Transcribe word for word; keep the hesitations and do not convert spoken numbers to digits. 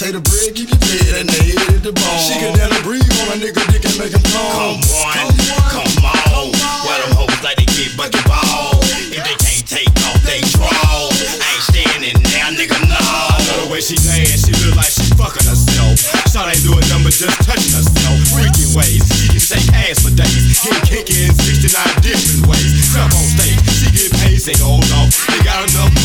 Take the bread, keep your head, and they hit it the bone. She can down and breathe on a nigga dick and make him come. Come on, come on, come on. Why them hoes like they get bucket ball? If they can't take off, they draw. I ain't standing now, nigga, no. I know the way she laying, she look like she fucking herself. Shot ain't doing nothing but just touching herself. Freaky ways, she can shake ass for days. Get kicking in sixty-nine different ways. Crap on stage, she get paid, say hold off. They got enough